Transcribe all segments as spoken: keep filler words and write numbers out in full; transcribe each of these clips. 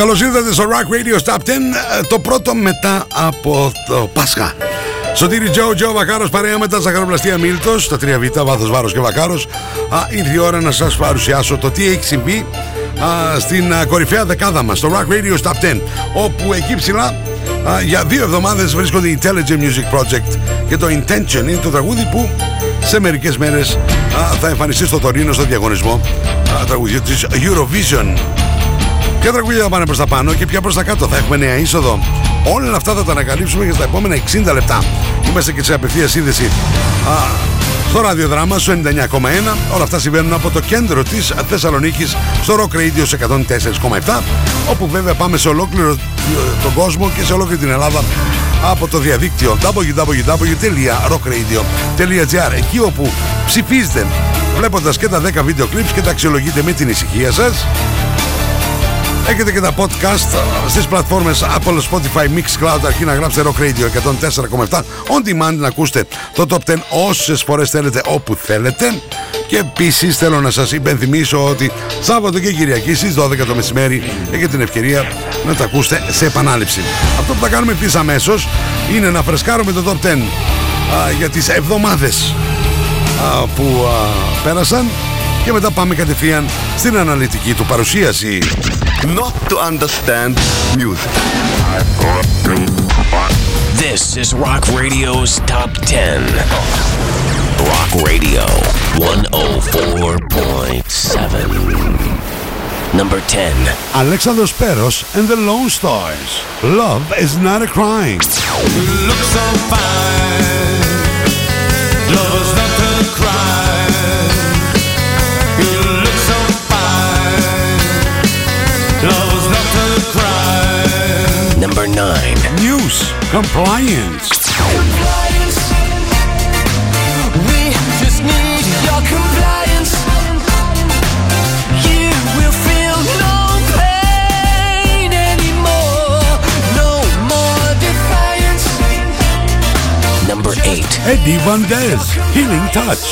Καλώς ήρθατε στο Rock Radio Top δέκα, το πρώτο μετά από το Πάσχα. Σωτήρι Τζο, Τζο Βακάρος, παρέα με τα ζαχαροπλαστεία Μίλτος, τα τρία βήτα, βάθος, βάρος και Βακάρος. Α, ήρθε η ώρα να σας παρουσιάσω το τι έχει συμβεί α, στην α, κορυφαία δεκάδα μας, στο Rock Radio Top δέκα, όπου εκεί ψηλά α, για δύο εβδομάδες βρίσκονται η Intelligent Music Project και το Intention είναι το τραγούδι που σε μερικές μέρες α, θα εμφανιστεί στο Τωρίνο στο διαγωνισμό α, τραγουδιού της Eurovision. Ποια τραγούδια θα πάνε προς τα πάνω και ποια προς τα κάτω, θα έχουμε νέα είσοδο. Όλα αυτά θα τα ανακαλύψουμε και στα επόμενα εξήντα λεπτά. Είμαστε και σε απευθεία σύνδεση α, στο ραδιοδράμα στο ενενήντα εννιά κόμμα ένα. Όλα αυτά συμβαίνουν από το κέντρο της Θεσσαλονίκης στο Rock Radio εκατόν τέσσερα κόμμα επτά, όπου βέβαια πάμε σε ολόκληρο τον κόσμο και σε ολόκληρη την Ελλάδα από το διαδίκτυο double-u double-u double-u τελεία rock radio τελεία gr, εκεί όπου ψηφίζετε βλέποντας και τα δέκα βίντεο clips και τα αξιολογείτε με την ησυχία σας. Έχετε και τα podcast στις πλατφόρμες Apple, Spotify, Mixcloud, αρκεί να γράψετε Rock Radio εκατόν τέσσερα κόμμα επτά on demand, να ακούσετε το Top δέκα όσες φορές θέλετε, όπου θέλετε. Και επίσης θέλω να σας υπενθυμίσω ότι Σάββατο και Κυριακή στις δώδεκα το μεσημέρι έχετε την ευκαιρία να τα ακούσετε σε επανάληψη. Αυτό που θα κάνουμε ευθύς αμέσως είναι να φρεσκάρουμε το Top δέκα α, για τις εβδομάδες α, που α, πέρασαν και μετά πάμε κατευθείαν στην αναλυτική του παρουσίαση. Not to understand music. This is Rock Radio's Top δέκα. Rock Radio εκατόν τέσσερα κόμμα επτά. Number ten. Alexander Speros and the Lone Stars. Love is not a crime. You look so fine. Love is not a crime. You look so fine. Love is not a crime. Number nine. Muse. Compliance. Compliance. We just need your compliance. You will feel no pain anymore. No more defiance. Number eight. Eddie Van Dez. Healing Touch.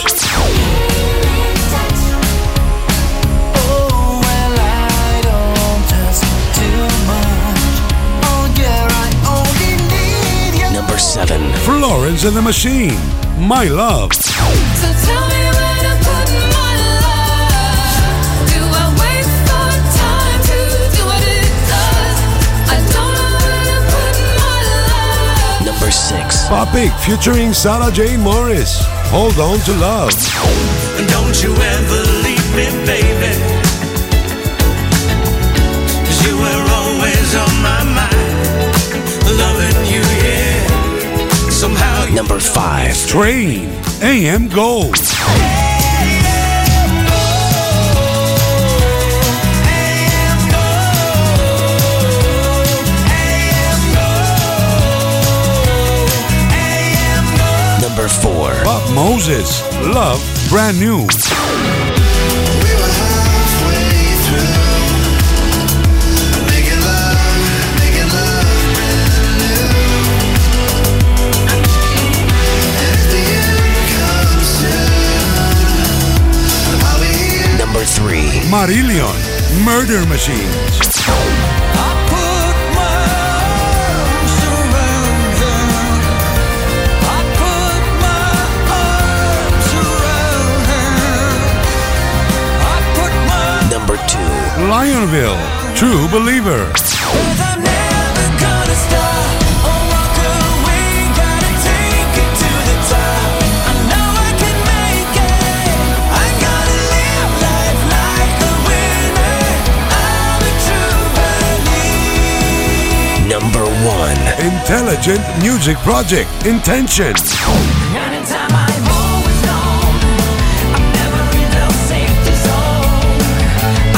Seven. Florence and the Machine. My Love. So tell me where to put my love. Do I waste my time to do what it does? I don't know where to put my love. Number six. Poppy featuring Sarah Jane Morris. Hold on to love. Don't you ever leave me, baby. 'Cause you were always on my mind. Loving you, yeah. Number five. Train. έι εμ Gold. Number four. Bob Moses. Love Brand New. Marillion, Murder Machines. I put my arms around her. I put my arms around her. I put my... Number two. Lionville, True Believer. I'm never gonna stop or walk away. Gotta take it to the top. I know I can make it. I gotta live life like number one. Intelligent Music Project. Intention. Anytime I've always known, I'm never in the safety zone.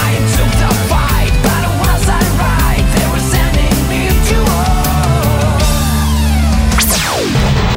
I took the fight, but was I right? They were sending me to war.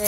επτά.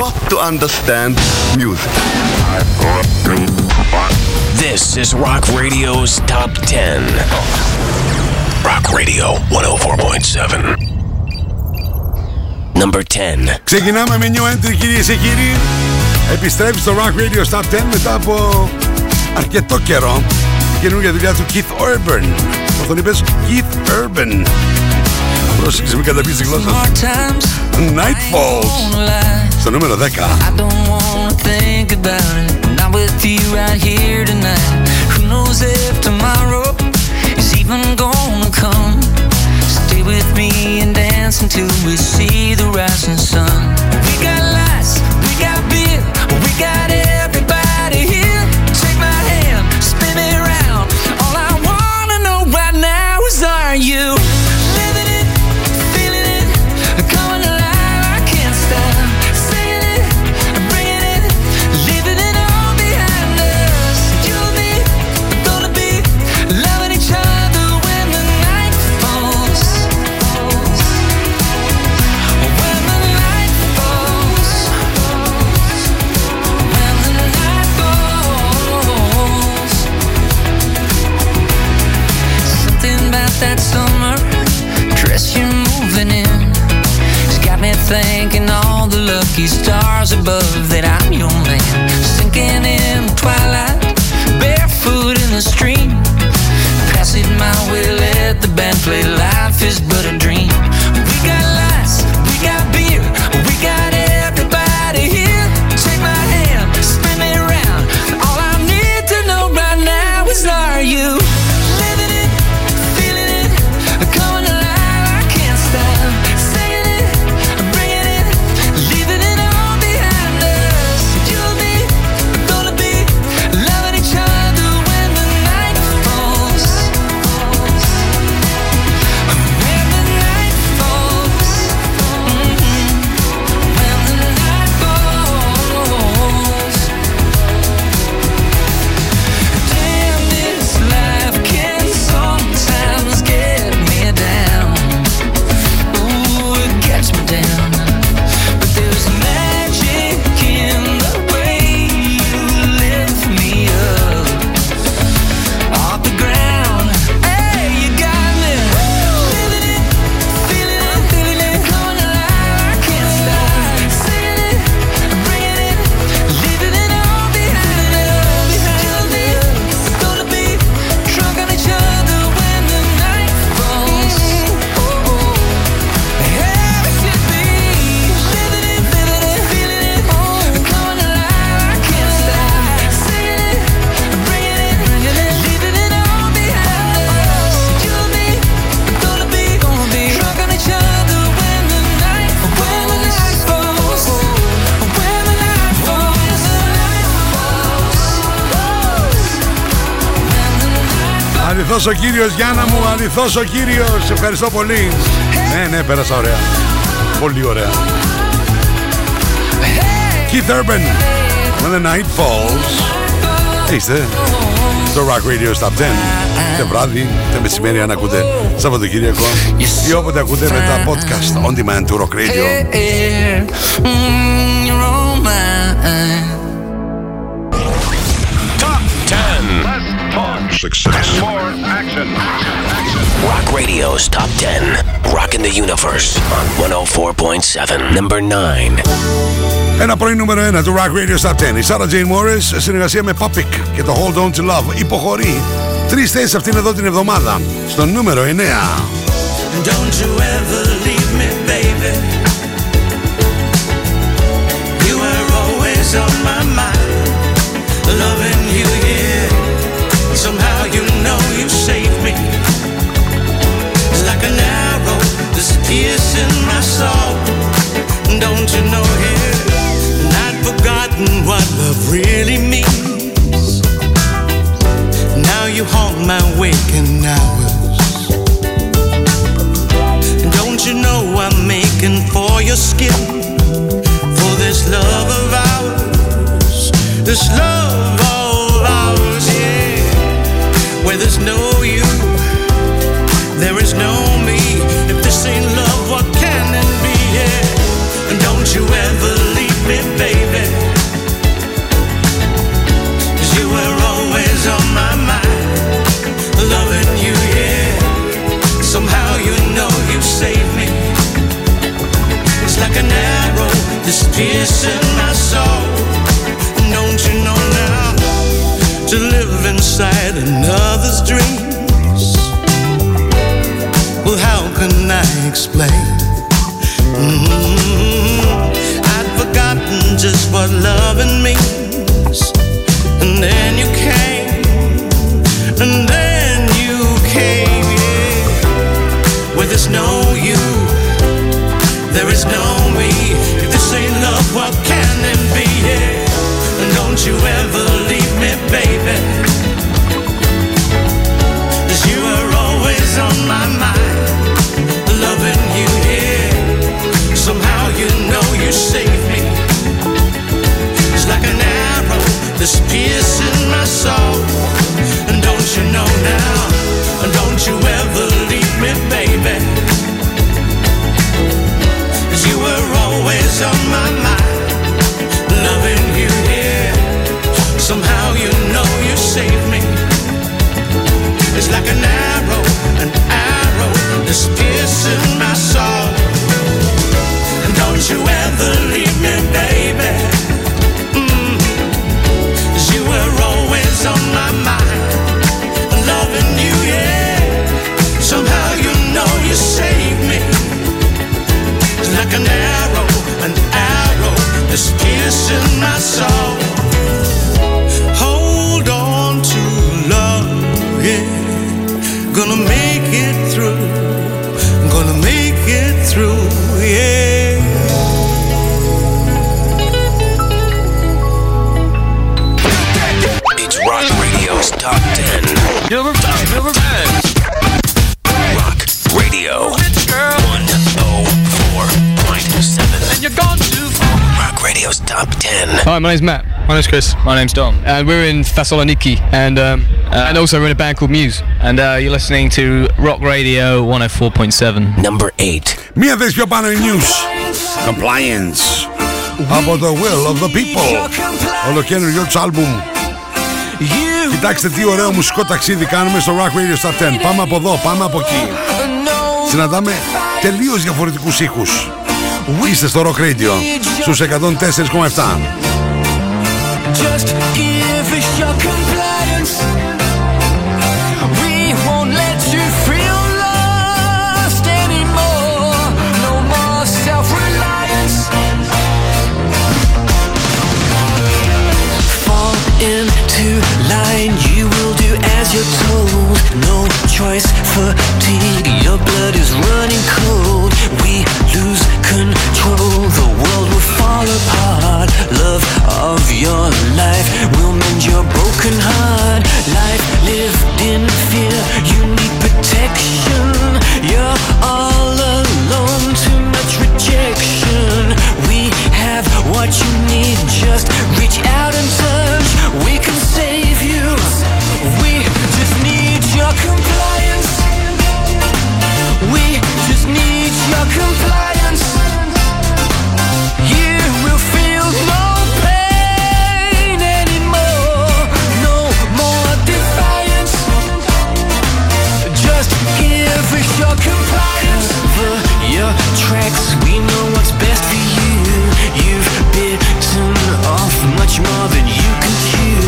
Not to understand music. This is Rock Radio's Top ten. Rock Radio εκατόν τέσσερα κόμμα επτά. Number ten. Ξεκινάμε με νέο entry, κυρίες και κύριοι. Επιστρέψει στο Rock Radio's Top δέκα μετά από αρκετό καιρό. Καινούργια δουλειά του Keith Urban. Πώς τον είπες? Keith Urban. Πρόσεξε, μην καταπείς τη γλώσσα. Night Falls. Στο νούμερο δέκα. Thanking all the lucky stars above that I'm your man. Sinking in the twilight, barefoot in the stream. Pass it my way, let the band play. Life is but a dream. We got lights, we got beer, we got everybody here. Take my hand, spin me around. All I need to know right now is, are you? Ο κύριος Γιάννα μου, αληθώς ο κύριος. Ευχαριστώ πολύ. Hey. Ναι, ναι, πέρασα ωραία. Πολύ ωραία. Hey. Keith Urban when the night falls. Hey. Είστε στο Rock Radio Stop δέκα. Τε βράδυ, τε μεσημέρι αν ακούτε, Σαββατοκύριακο ή όποτε ακούτε με τα podcast On Demand του Rock Radio. Hey, hey. Mm, Success. Forward, action. Rock Radio's Top δέκα. Rocking the Universe on εκατόν τέσσερα κόμμα επτά. Number nine. Ένα πρωί νούμερο ένα του Rock Radio's Top δέκα. Η Sarah Jane Morris, συνεργασία με Poppy και το Hold On To Love. Υποχωρεί τρεις θέσεις αυτήν εδώ την εβδομάδα. Στο νούμερο εννέα. Don't you ever leave me, baby. You are always on my mind. Loving you here. Somehow you know you saved me. Like an arrow that's piercing my soul. Don't you know here? Not forgotten. really means. Now you haunt my waking hours. Don't you know I'm making for your skin, for this love of ours, this love all ours, yeah. Where there's no you, there is no me. If this ain't love, what can it be, yeah? And don't you ever leave me, baby, on my mind, loving you, yeah. Somehow you know you saved me. It's like an arrow that's piercing my soul. Don't you know now, to live inside another's dreams, well, how can I explain? Mm-hmm. I'd forgotten just what loving means. And then you came, and then you came, yeah. Where there's no you, there is no me. If this ain't love, what can it be, yeah? And don't you ever leave me, baby, 'cause you are always on my mind, loving you, yeah. Somehow you know you saved me. It's like an arrow that's piercing my soul. You know now, and don't you ever leave me, baby, 'cause you were always on my mind, loving you, yeah. Somehow you know you saved me. It's like an arrow, an arrow that's piercing my soul. And don't you ever leave me, baby, mm. 'Cause you were always on my mind, loving you, yeah. Somehow you know you saved me. It's like an arrow, an arrow that's piercing my soul. Hold on to love, yeah. Gonna make it through, gonna make it through, yeah. Rock Radio's Top ten. Number five, number five. Rock Radio one oh four point seven. And you're gone too far. Rock Radio's Top ten. Hi, my name's Matt. My name's Chris. My name's Dom. And we're in Thessaloniki. And um, uh, and also we're in a band called Muse. And uh, you're listening to Rock Radio one oh four point seven. Number eight. Μία δες πιο πάνω η news. Compliance. Από the will of the people. Ολοκαίνουργιο του άλμπουμ. Κοιτάξτε τι ωραίο μουσικό ταξίδι κάνουμε στο Rock Radio Star δέκα. Πάμε από εδώ, πάμε από εκεί. Συναντάμε τελείως διαφορετικούς ήχους. Είστε στο Rock Radio στους εκατόν τέσσερα κόμμα επτά. You're told, no choice, fatigue, your blood is running cold. We lose control, the world will fall apart. Love of your life will mend your broken heart. Life lived in fear, you need protection. You're all alone, too much rejection. We have what you need, just reach out and touch. We can save you, we just need your compliance. We just need your compliance. You will feel no pain anymore, no more defiance. Just give us your compliance. Cover your tracks, we know what's best for you. You've bitten off much more than you can chew.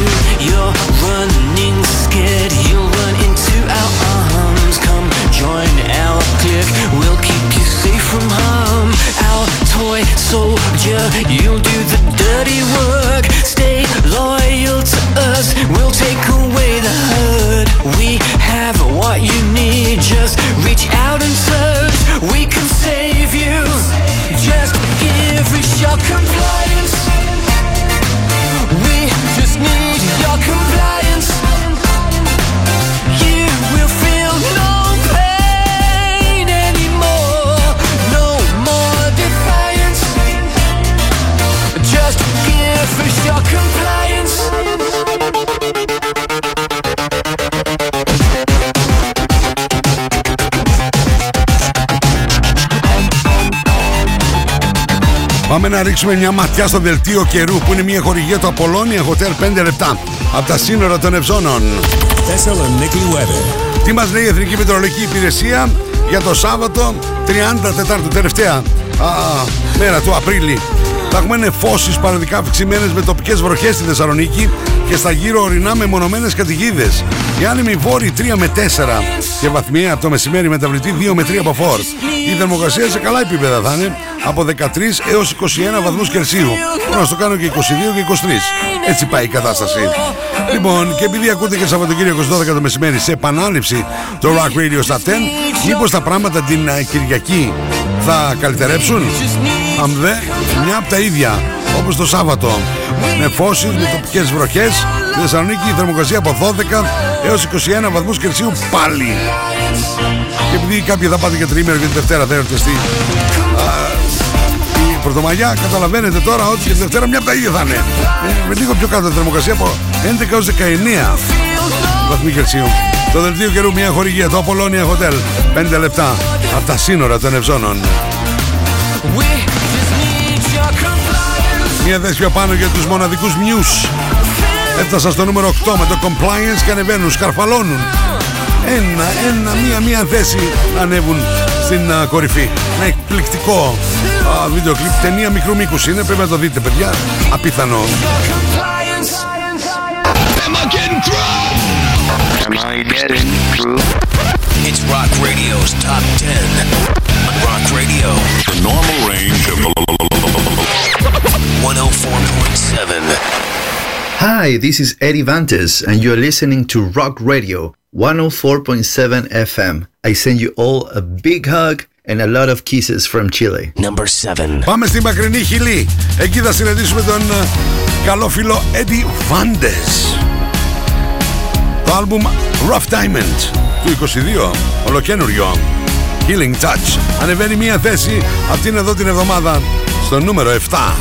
You're running scared, you'll run into our arms. Come join our clique, we'll keep you safe from harm. Our toy soldier, you'll do the dirty work. Stay loyal to us, we'll take away the hurt. We have what you need, just reach out and search. We can save you. Πάμε να ρίξουμε μια ματιά στο δελτίο καιρού, που είναι μια χορηγία του Apollonia Hotel, πέντε λεπτά από τα σύνορα των Ευζώνων. Τι μας λέει η Εθνική Μετεωρολογική Υπηρεσία για το Σάββατο τριάντα τετάρτου, τελευταία α, μέρα του Απρίλη? Θα έχουμε νεφώσεις παροδικά αυξημένες με τοπικές βροχές στη Θεσσαλονίκη και στα γύρω ορεινά με μονωμένες καταιγίδες. Οι άνεμοι βόρειοι τρία με τέσσερα και βαθμιαία από το μεσημέρι μεταβλητή δύο με τρία από φόρ. Η θερμοκρασία σε καλά επίπεδα θα είναι από δεκατρείς έως είκοσι ένα βαθμούς Κελσίου. Μπορώ να το κάνω και είκοσι δύο και είκοσι τρία. Έτσι πάει η κατάσταση. Λοιπόν, και επειδή ακούτε και Σαββατοκύριακο δώδεκα το μεσημέρι σε επανάληψη το Rock Radio στα δέκα, μήπως τα πράγματα την Κυριακή θα καλυτερέψουν? Αν δε, μια από τα ίδια όπως το Σάββατο. Νεφώσεις με τοπικές βροχές. Στη Θεσσαλονίκη η θερμοκρασία από δώδεκα έως είκοσι ένα βαθμούς Κελσίου πάλι. Και επειδή κάποιοι θα πάτε για τριήμερο και τη Δευτέρα θα έρθετε στη Πρωτομαγιά, καταλαβαίνετε τώρα ότι και τη Δευτέρα μια από τα ίδια θα είναι. Με λίγο πιο κάτω τη θερμοκρασία από έντεκα έως δεκαεννέα βαθμούς Κελσίου. Το δελτίο καιρού, μια χορηγία το Apollonia Hotel, πέντε λεπτά από τα σύνορα των Ευζώνων. Μια δέσπια πάνω για τους μοναδικούς Muse. Έφτασαν στο νούμερο οκτώ με το Compliance και ανεβαίνουν, σκαρφαλώνουν. Ένα, ένα, μία, μία θέση ανέβουν στην uh, κορυφή. Ένα εκπληκτικό uh, βίντεο κλιπ, ταινία μικρού μήκους είναι, πρέπει να το δείτε παιδιά, απίθανο. It's Rock Radio's Top δέκα. Rock Radio, the normal range of one oh four point seven. Hi, this is Eddie Van Dez, and you're listening to Rock Radio one oh four point seven F M. I send you all a big hug and a lot of kisses from Chile. Number seven. Πάμε στην μακρινή Χιλή. Εκεί θα συναντήσουμε τον καλό φίλο Eddie Van Dez. Το άλμπουμ Rough Diamond του είκοσι δύο, ολοκένουριο. Healing Touch. Ανεβαίνει μία θέση αυτήν εδώ την εβδομάδα στο νούμερο επτά.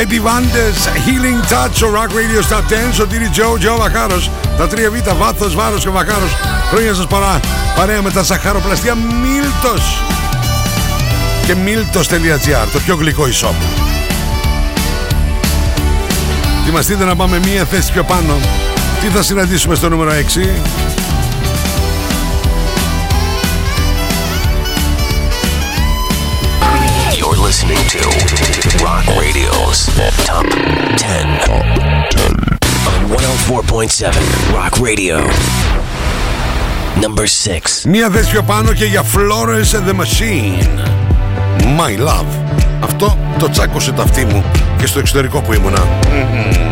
Eddie Van Dez, Healing Touch, ο Rock Radio στα δέκα, Σωτήρι Τζο, Τζο Βαχάρος, τα τρία Β, βάθος, βάρος και Βαχάρος. Χρόνια σας παρά, παρέα με τα σαχαροπλαστεία Μίλτος και Μίλτος.gr, το πιο γλυκό e-shop. Ετοιμαστείτε να πάμε μία θέση πιο πάνω. Τι θα συναντήσουμε στο νούμερο έξι? You're listening to Rock Radio's Top ten on εκατόν τέσσερα κόμμα επτά Rock Radio. Number six. Μία θέση πιο πάνω και για Florence and the Machine. My Love. Αυτό το τσάκωσε τα αυτή μου και στο εξωτερικό που ήμουνα. Mm-hmm.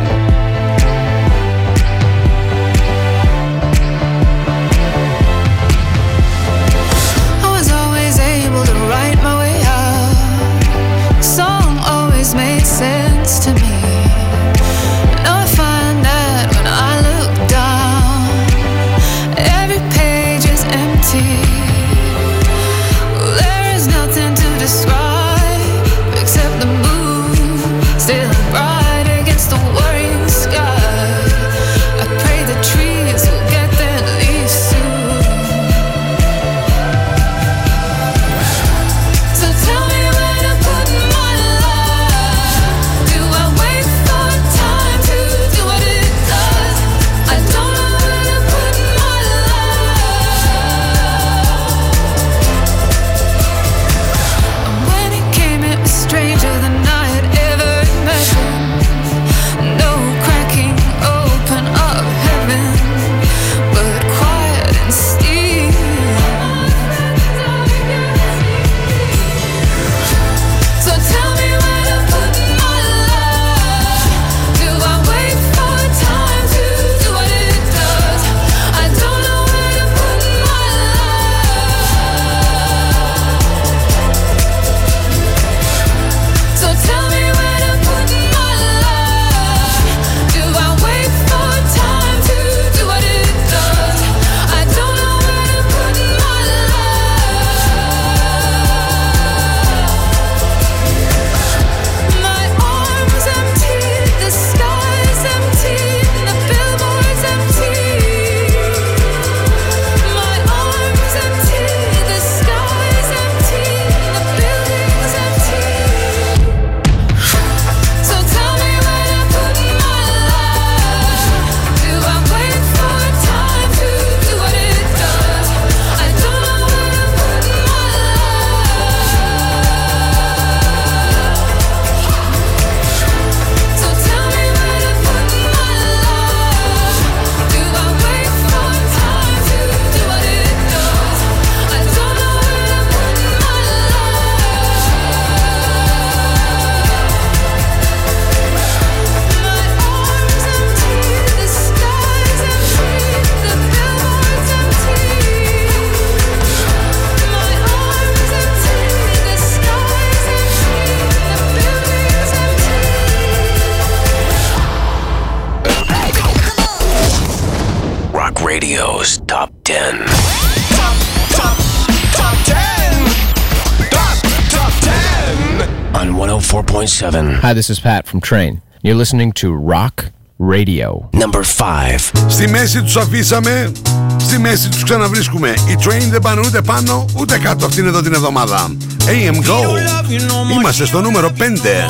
Hi, this is Pat from Train. You're listening to Rock Radio. Number five. Στη μέση τους αφήσαμε, στη μέση τους ξαναβρίσκουμε. Οι Train δεν πάνε ούτε πάνω ούτε κάτω αυτήν εδώ την εβδομάδα. έι εμ Go. Είμαστε στο νούμερο πέντε.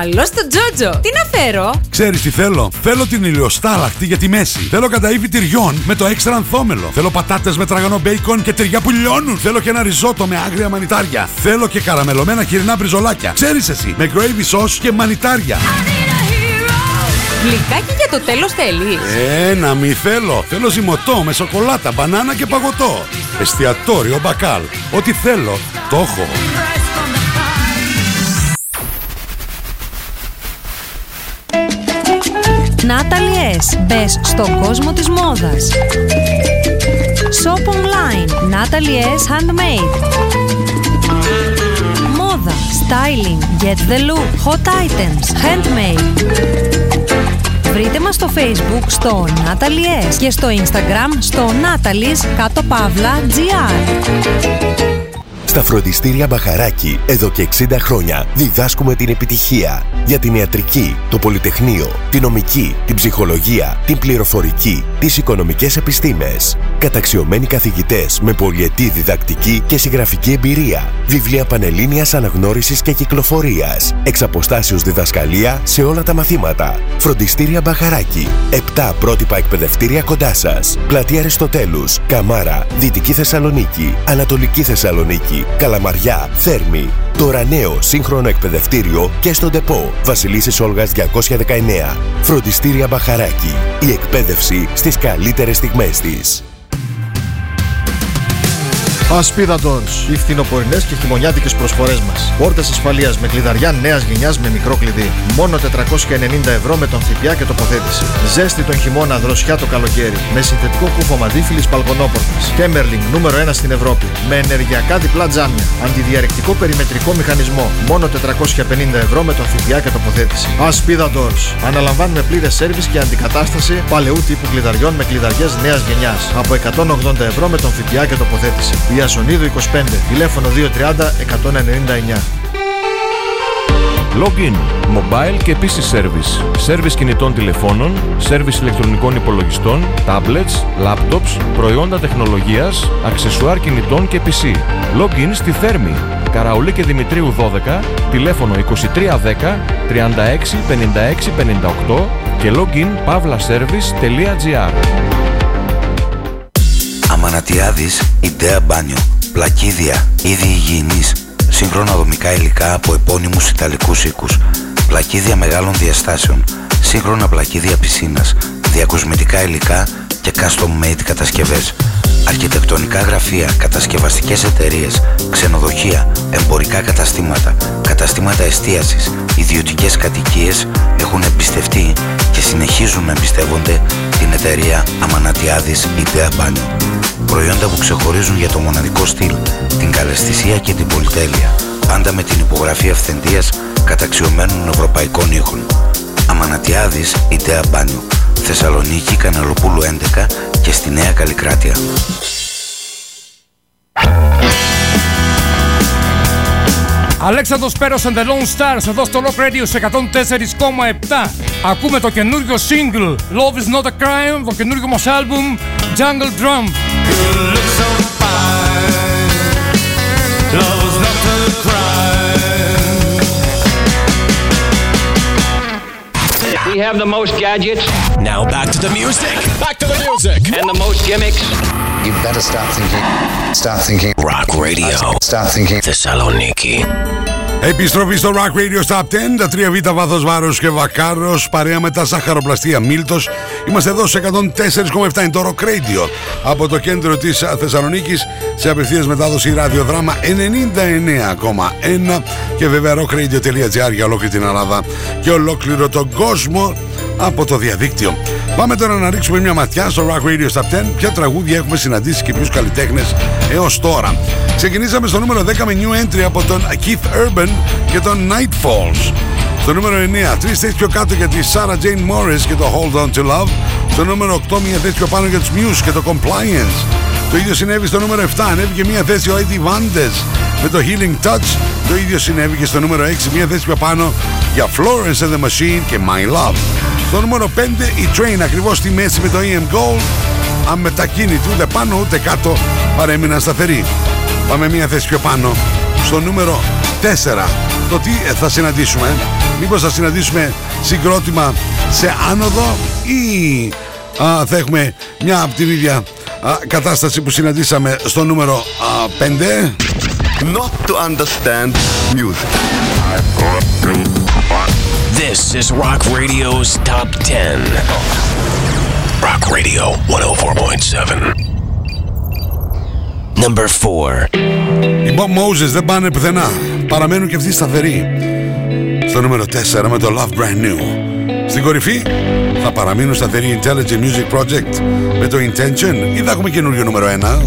Καλώς τον Τζότζο! Τι να φέρω? Ξέρεις τι θέλω? Θέλω την ηλιοστάραχτη για τη μέση. Θέλω καταήφι τυριών με το έξτρα ανθόμελο. Θέλω πατάτες με τραγανό μπέικον και τυριά που λιώνουν. Θέλω και ένα ριζότο με άγρια μανιτάρια. Θέλω και καραμελωμένα χοιρινά μπριζολάκια. Ξέρεις εσύ, με gravy sauce και μανιτάρια. Γλυκάκι για το τέλος θέλεις? Ε, να μη θέλω. Θέλω ζυμωτό με σοκολάτα, μπανάνα και παγωτό. Εστιατόριο Μπακάλ. Ό,τι θέλω, το έχω. Natalia S. Μπες στον κόσμο της μόδας. Shop online. Natalia S. Handmade. Μόδα, styling, get the look, hot items, handmade. Βρείτε μας στο Facebook στο Natalia S και στο Instagram στο Natalie's κάτω παύλα gr. Στα φροντιστήρια Μπαχαράκη, εδώ και εξήντα χρόνια, διδάσκουμε την επιτυχία για την ιατρική, το πολυτεχνείο, την νομική, την ψυχολογία, την πληροφορική, τις οικονομικές επιστήμες. Καταξιωμένοι καθηγητές με πολυετή διδακτική και συγγραφική εμπειρία. Βιβλία πανελλήνιας αναγνώρισης και κυκλοφορίας. Εξ αποστάσεως διδασκαλία σε όλα τα μαθήματα. Φροντιστήρια Μπαχαράκη. επτά πρότυπα εκπαιδευτήρια κοντά σας. Πλατεία Αριστοτέλους, Καμάρα, Δυτική Θεσσαλονίκη, Ανατολική Θεσσαλονίκη, Καλαμαριά, Θέρμη. Τώρα νέο σύγχρονο εκπαιδευτήριο και στον ΤΕΠΟ Βασιλίσσης Όλγας διακόσια δεκαεννέα. Φροντιστήρια Μπαχαράκη. Η εκπαίδευση στις καλύτερες στιγμές της. Ασπίδα Doors. Οι φθινοπορεινές και χειμωνιάτικες προσφορές μας. Πόρτες ασφαλείας με κλειδαριά νέας γενιάς με μικρό κλειδί. Μόνο τετρακόσια ενενήντα ευρώ με τον ΦΠΑ και τοποθέτηση. Ζέστη τον χειμώνα, δροσιά το καλοκαίρι. Με συνθετικό κούφο μαντίφυλλης Παλγονόπορτας. Κέμερλινγκ νούμερο ένα στην Ευρώπη. Με ενεργειακά διπλά τζάμια. Αντιδιαρρηκτικό περιμετρικό μηχανισμό. Μόνο τετρακόσια πενήντα ευρώ με τον ΦΠΑ και τοποθέτηση. Ασπίδα Doors. Αναλαμβάνουμε πλήρες σέρβις και αντικατάσταση παλαιού τύπου κλειδαριών με κλειδαριές νέας γενιάς. Από εκατόν ογδόντα ευρώ με τον ΦΠΑ και τοποθέτηση. Ιασονίδου είκοσι πέντε, τηλέφωνο διακόσια τριάντα εκατόν ενενήντα εννέα. Login, mobile και πι σι service. Σέρβις κινητών τηλεφώνων, σέρβις ηλεκτρονικών υπολογιστών, tablets, laptops, προϊόντα τεχνολογίας, αξεσουάρ κινητών και πι σι. Login στη Θέρμη, Καραουλή και Δημητρίου δώδεκα, τηλέφωνο είκοσι τρία δέκα, τριάντα έξι πενήντα έξι πενήντα οκτώ και login pavlaservice.gr. Αμανατιάδης, Ιντέα Μπάνιο, πλακίδια, είδη υγιεινής, σύγχρονα δομικά υλικά από επώνυμους ιταλικούς οίκους, πλακίδια μεγάλων διαστάσεων, σύγχρονα πλακίδια πισίνας, διακοσμητικά υλικά και custom-made κατασκευές, αρχιτεκτονικά γραφεία, κατασκευαστικές εταιρείες, ξενοδοχεία, εμπορικά καταστήματα, καταστήματα εστίασης, ιδιωτικές κατοικίες έχουν εμπιστευτεί και συνεχίζουν να εμπιστεύονται την εταιρεία Αμανατιάδης Ιντέα Μπάνιο. Προϊόντα που ξεχωρίζουν για το μοναδικό στυλ, την καλεσθησία και την πολυτέλεια, πάντα με την υπογραφή αυθεντίας καταξιωμένων ευρωπαϊκών ήχων. Αμανατιάδης Ιντέα Μπάνιο, Θεσσαλονίκη, Καναλοπούλου έντεκα και στη Νέα Καλλικράτεια. Αλέξανδρο Σπέρος and the Lone Stars εδώ στο Rock Radio σε εκατόν τέσσερα κόμμα επτά. Ακούμε το καινούργιο single Love is not a crime, το καινούργιο μας άλμπουμ Jungle Drum. We have the most gadgets. Now back to the music. Back to the music. And the most gimmicks. You better start thinking. Start thinking. Rock Radio. Start thinking. Thessaloniki. Επιστροφή στο Rock Radio στα δέκα, τα τρία β' βάθος βάρος και βακάρος, παρέα με τα σαχαροπλαστεία Μίλτος. Είμαστε εδώ σε εκατόν τέσσερα κόμμα επτά, είναι το Rock Radio. Από το κέντρο της Θεσσαλονίκης, σε απευθείας μετάδοση ραδιοδράμα ενενήντα εννέα κόμμα ένα και βέβαια rock radio τελεία gr για ολόκληρη την Ελλάδα και ολόκληρο τον κόσμο από το διαδίκτυο. Πάμε τώρα να ρίξουμε μια ματιά στο Rock Radio στα δέκα, ποια τραγούδια έχουμε συναντήσει και ποιους καλλιτέχνες έως τώρα. Ξεκινήσαμε στο νούμερο δέκα με new entry από τον Keith Urban και τον Night Falls. Στο νούμερο εννέα, τρεις θέσεις πιο κάτω για τη Sarah Jane Morris και το Hold On To Love. Στο νούμερο οκτώ, μια θέση πιο πάνω για τους Muse και το Compliance. Το ίδιο συνέβη στο νούμερο επτά, ανέβηκε μια θέση ο Eddie Van Dez με το Healing Touch. Το ίδιο συνέβη και στο νούμερο έξι, μια θέση πιο πάνω για Florence and the Machine και My Love. Στο νούμερο πέντε, η Train ακριβώς στη μέση με το I Am Gold. αμετακίνητη, ούτε πάνω ούτε κάτω, παρέμειναν σταθεροί. Πάμε μια θέση πιο πάνω, στο νούμερο τέσσερα. Το τι θα συναντήσουμε, μήπως θα συναντήσουμε συγκρότημα σε άνοδο ή α, θα έχουμε μια από την ίδια α, κατάσταση που συναντήσαμε στο νούμερο α, πέντε. Not to understand music. This is Rock Radio's Top ten. Rock Radio εκατόν τέσσερα κόμμα επτά. Number four. Οι Bob Moses δεν πάνε πουθενά. Παραμένουν και αυτοί σταθεροί. Στο νούμερο τέσσερα με το Love Brand New. Στην κορυφή θα παραμείνουν σταθεροί Intelligent Music Project με το Intention ή θα έχουμε καινούριο νούμερο ένα.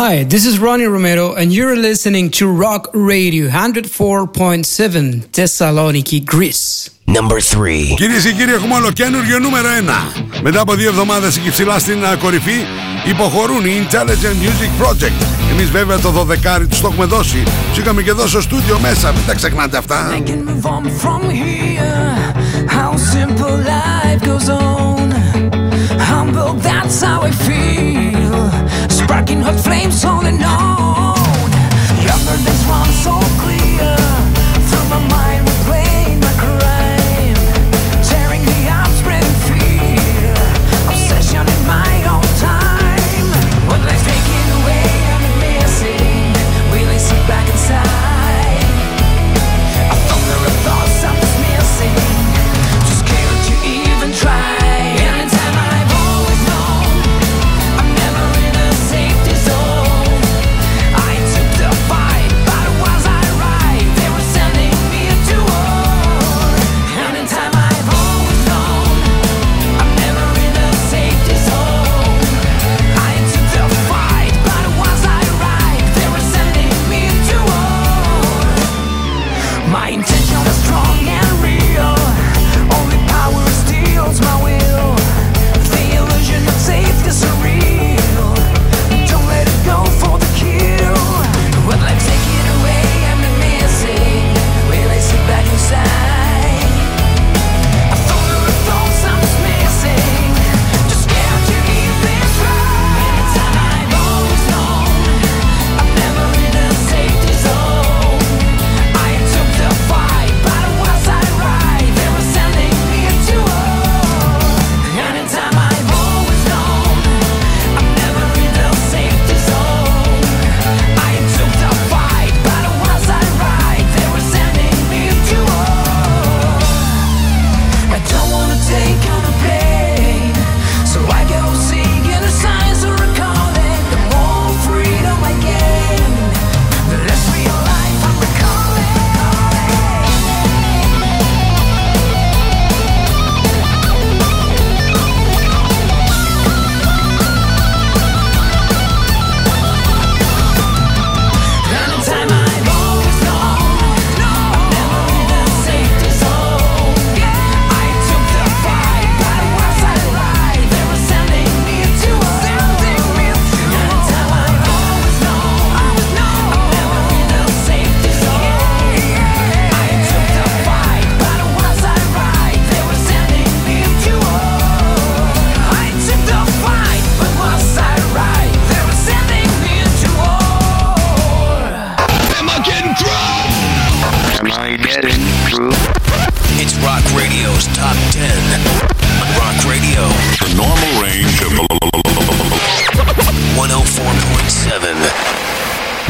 Hi, this is Ronnie Romero and you're listening to Rock Radio εκατόν τέσσερα κόμμα επτά Thessaloniki, Greece. Number three. Κυρίες και κύριοι, έχουμε όλο καινούργιο νούμερο ένα. Μετά από δύο εβδομάδες εκεί ψηλά στην κορυφή υποχωρούν οι Intelligent Music Project. Εμείς βέβαια το δωδεκάρι τους το έχουμε δώσει. Τους είχαμε και εδώ στο στούντιο μέσα, μην τα ξεχνάτε αυτά. Humble, that's how I feel. Sparking hot flames all unknown. You heard this one so clear. Through my mind we're playing my crime. Tearing me up, spreading fear. Obsession in my own time. What life's taking away, I'm missing. Will I sit back inside? I thought there were thoughts I was missing. Too scared to even try. Anytime I always known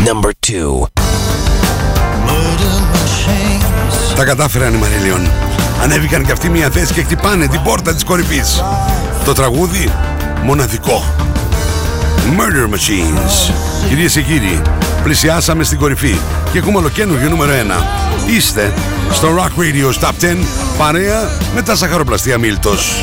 Number two. Τα κατάφεραν οι Marillion. Ανέβηκαν και αυτοί μια θέση και χτυπάνε την πόρτα της κορυφής. Το τραγούδι μοναδικό. Murder Machines. Κυρίες και κύριοι, πλησιάσαμε στην κορυφή και έχουμε ολοκαίνουργιο νούμερο ένα. Είστε στο Rock Radio Top δέκα παρέα με τα Σαχαροπλαστεία Μίλτος.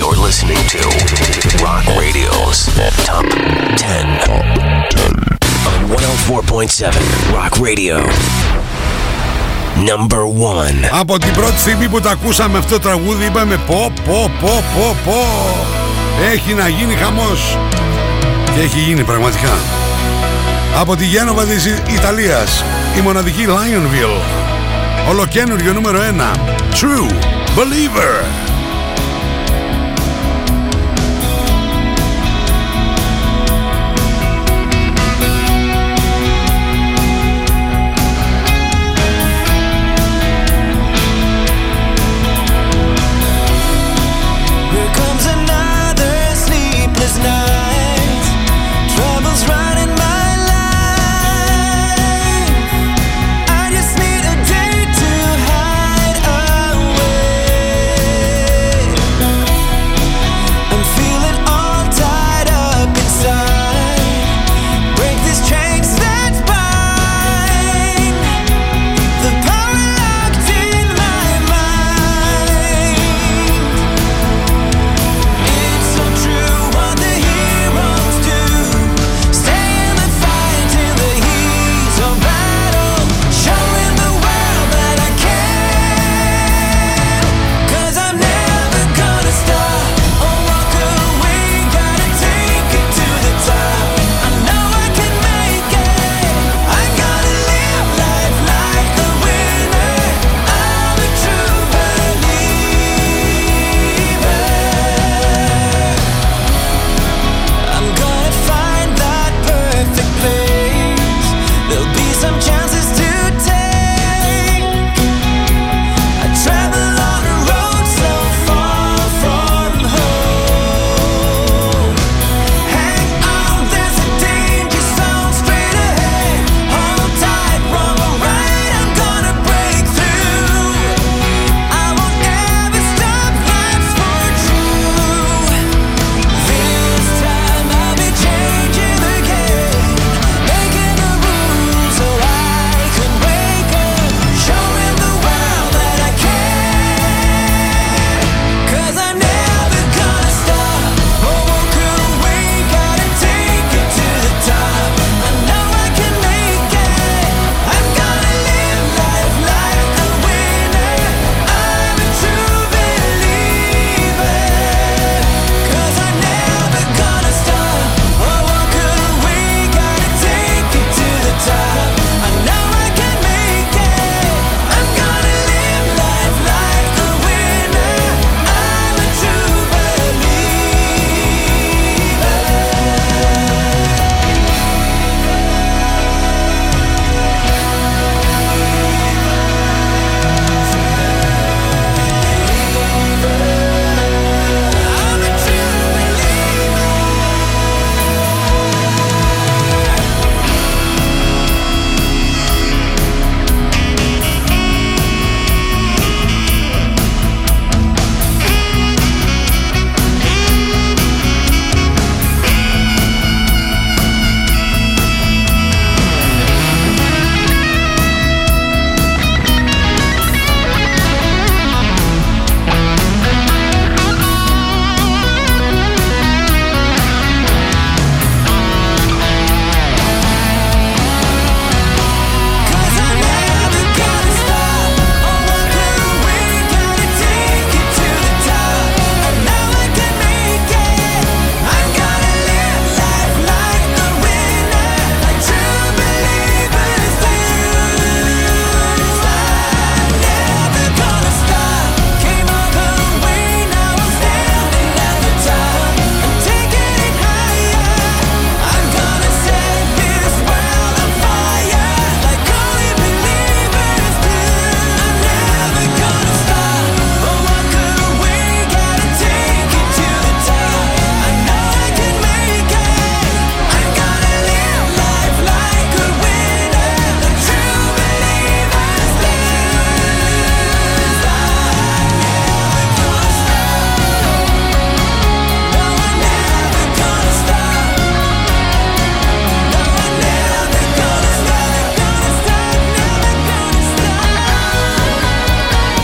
You're listening to Rock Radio's Top δέκα on εκατόν τέσσερα κόμμα επτά Rock Radio. Number one. Από την πρώτη στιγμή που το ακούσαμε αυτό το τραγούδι είπαμε πω πω πω πω πω. Έχει να γίνει χαμός. Και έχει γίνει πραγματικά. Από τη Γένοβα της Ιταλίας, η μοναδική Lionville. Ολοκαίνουργιο νούμερο ένα. True Believer.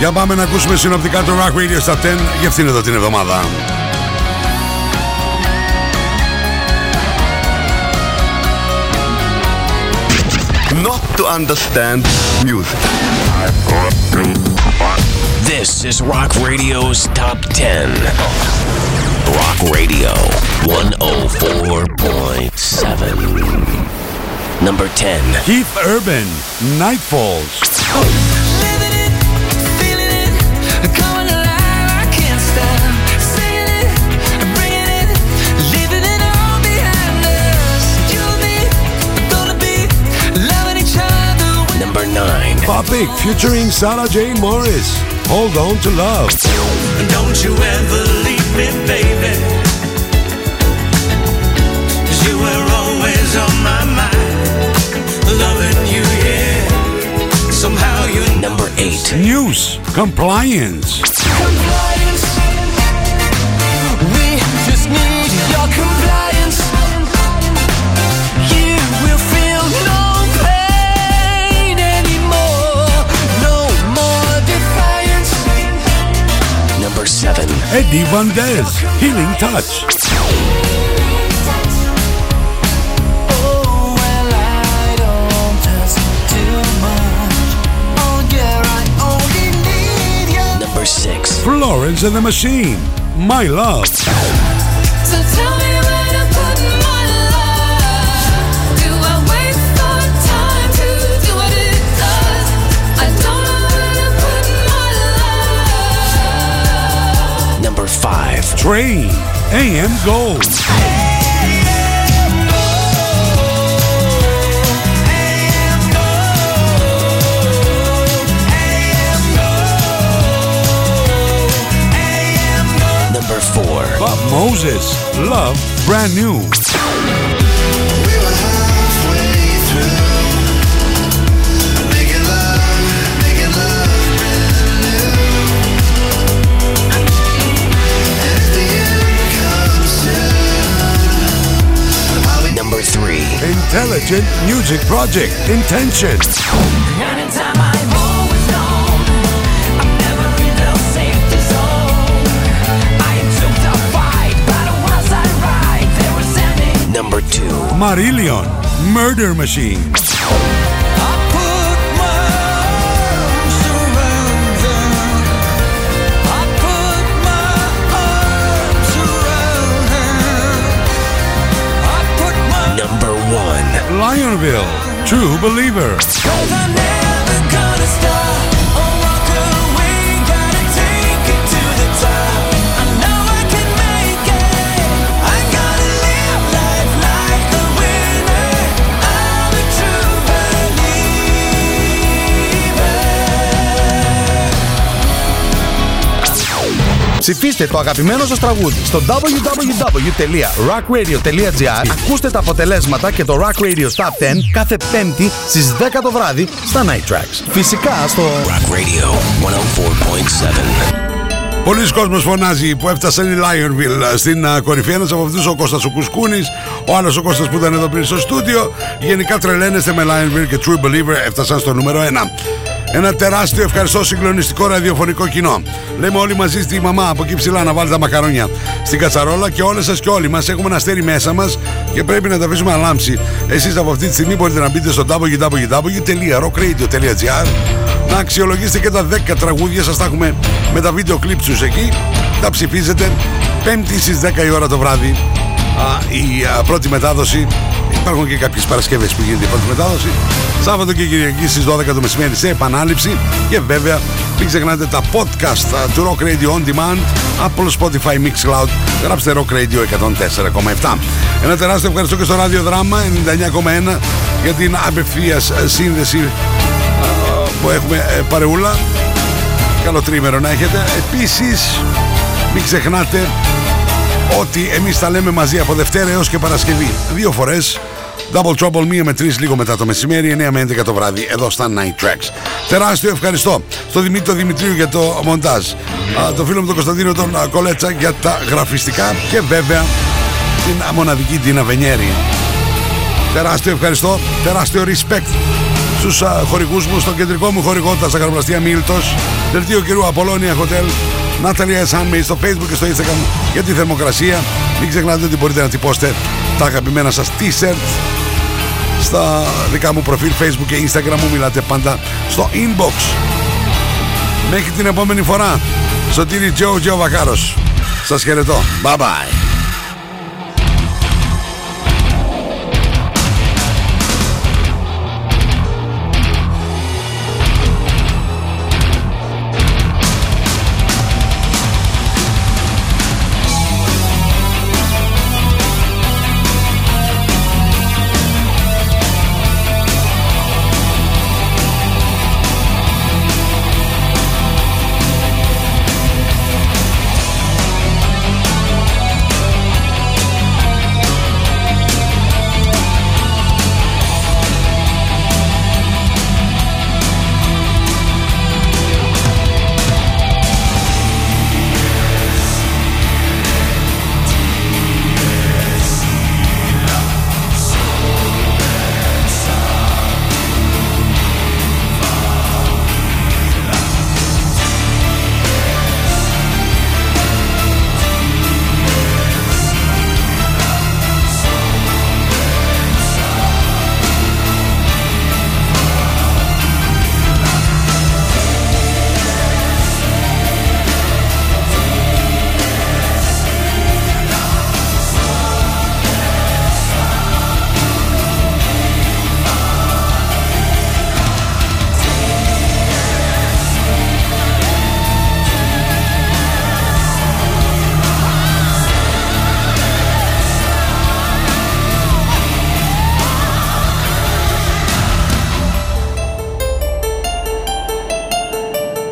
Για πάμε να ακούσουμε συνοπτικά το Rock Radio στα δέκα για αυτήν εδώ την εβδομάδα. Not to understand music. This is Rock Radio's Top δέκα. Rock Radio εκατόν τέσσερα κόμμα επτά. Number δέκα. Keith Urban, Nightfalls. Living it, feeling it, coming alive, I can't stop. Singing it, bringing it, leaving it all behind us. You and me, gonna be loving each other. Number nine. Poppy featuring Sarah Jane Morris. Hold on to love. Don't you ever leave me, baby. You were always on my mind. Loving you, yeah. Somehow you number eight. Muse, Compliance. Compliance. We just need your compliance. You will feel no pain anymore. No more defiance. Number seven. Eddie Van Dez, Healing Touch. Florence and the Machine, My Love. So tell me where to put my love. Do I wait for time to do what it does? I don't know where to put my love. Number five. Train, έι εμ Gold. Four. Bob Moses, Love Brand New. We were halfway through, making love, making love brand new. And if the end comes soon, I'll be number three. Intelligent Music Project, Intention. Anytime I number two. Marillion, Murder Machine. I put my arms around her. I put my arms around her. I put my number one. Lionville, True Believer. Cause I'm never gonna stop or walk away. Gotta take it to the top. I know I can make it. I gotta live life. Ψηφίστε το αγαπημένο σας τραγούδι στο double-u double-u double-u τελεία rock radio τελεία gr. Ακούστε τα αποτελέσματα και το Rock Radio Top δέκα κάθε Πέμπτη στις δέκα το βράδυ στα Night Tracks. Φυσικά στο Rock Radio εκατόν τέσσερα κόμμα επτά. Πολλοί κόσμος φωνάζει που έφτασαν οι Lionville στην κορυφή. Ένας από αυτούς ο Κώστας ο Κουσκούνης, ο άλλος ο Κώστας που ήταν εδώ πριν στο στούντιο. Γενικά τρελαίνεστε με Lionville και True Believer, έφτασαν στο νούμερο ένα. Ένα τεράστιο ευχαριστώ συγκλονιστικό ραδιοφωνικό κοινό. Λέμε όλοι μαζί στη μαμά από εκεί ψηλά να βάλει τα μακαρόνια στην κατσαρόλα και όλες σας και όλοι μας έχουμε ένα αστέρι μέσα μας και πρέπει να τα αφήσουμε να λάμψει. Εσείς από αυτή τη στιγμή μπορείτε να μπείτε στο double-u double-u double-u τελεία rock radio τελεία gr να αξιολογήσετε και τα δέκα τραγούδια σας, τα έχουμε με τα βίντεο κλιπ τους εκεί. Τα ψηφίζετε Πέμπτη στις δέκα η ώρα το βράδυ η πρώτη μετάδοση. Υπάρχουν και κάποιες Παρασκευές που γίνεται η πρώτη μετάδοση. Σάββατο και Κυριακή στις δώδεκα το μεσημέρι σε επανάληψη. Και βέβαια μην ξεχνάτε τα podcast του Rock Radio On Demand από το Spotify Mixcloud. Γράψτε Rock Radio εκατόν τέσσερα κόμμα επτά. Ένα τεράστιο ευχαριστώ και στο ραδιοδράμα ενενήντα εννιά κόμμα ένα για την απευθείας σύνδεση που έχουμε παρεούλα. Καλό τρίμερο να έχετε. Επίσης μην ξεχνάτε ότι εμείς τα λέμε μαζί από Δευτέρα έως και Παρασκευή. Δύο φορές. Double Trouble, μία με τρεις, λίγο μετά το μεσημέρι, εννιά με έντεκα το βράδυ, εδώ στα Night Tracks. Τεράστιο ευχαριστώ στον Δημήτρη Δημητρίου για το μοντάζ. Το φίλο μου τον Κωνσταντίνο τον Κολέτσα για τα γραφιστικά. Και βέβαια την μοναδική Ντίνα Βενιέρη. Τεράστιο ευχαριστώ, τεράστιο respect στους α, χορηγούς μου, στον κεντρικό μου χορηγό, τα Σακαροπλαστεία Μίλτος, δελτίο κυρίου Απολώνια Hotel, Natalia ες έι εμ έι στο Facebook και στο Instagram για τη θερμοκρασία. Μην ξεχνάτε ότι μπορείτε να τυπώσετε τα αγαπημένα σας t-shirt στα δικά μου προφίλ Facebook και Instagram. Μου μιλάτε πάντα στο inbox. Μέχρι την επόμενη φορά, Σωτήρη Τζο Τζο Βακάρος. Σας χαιρετώ. Bye bye.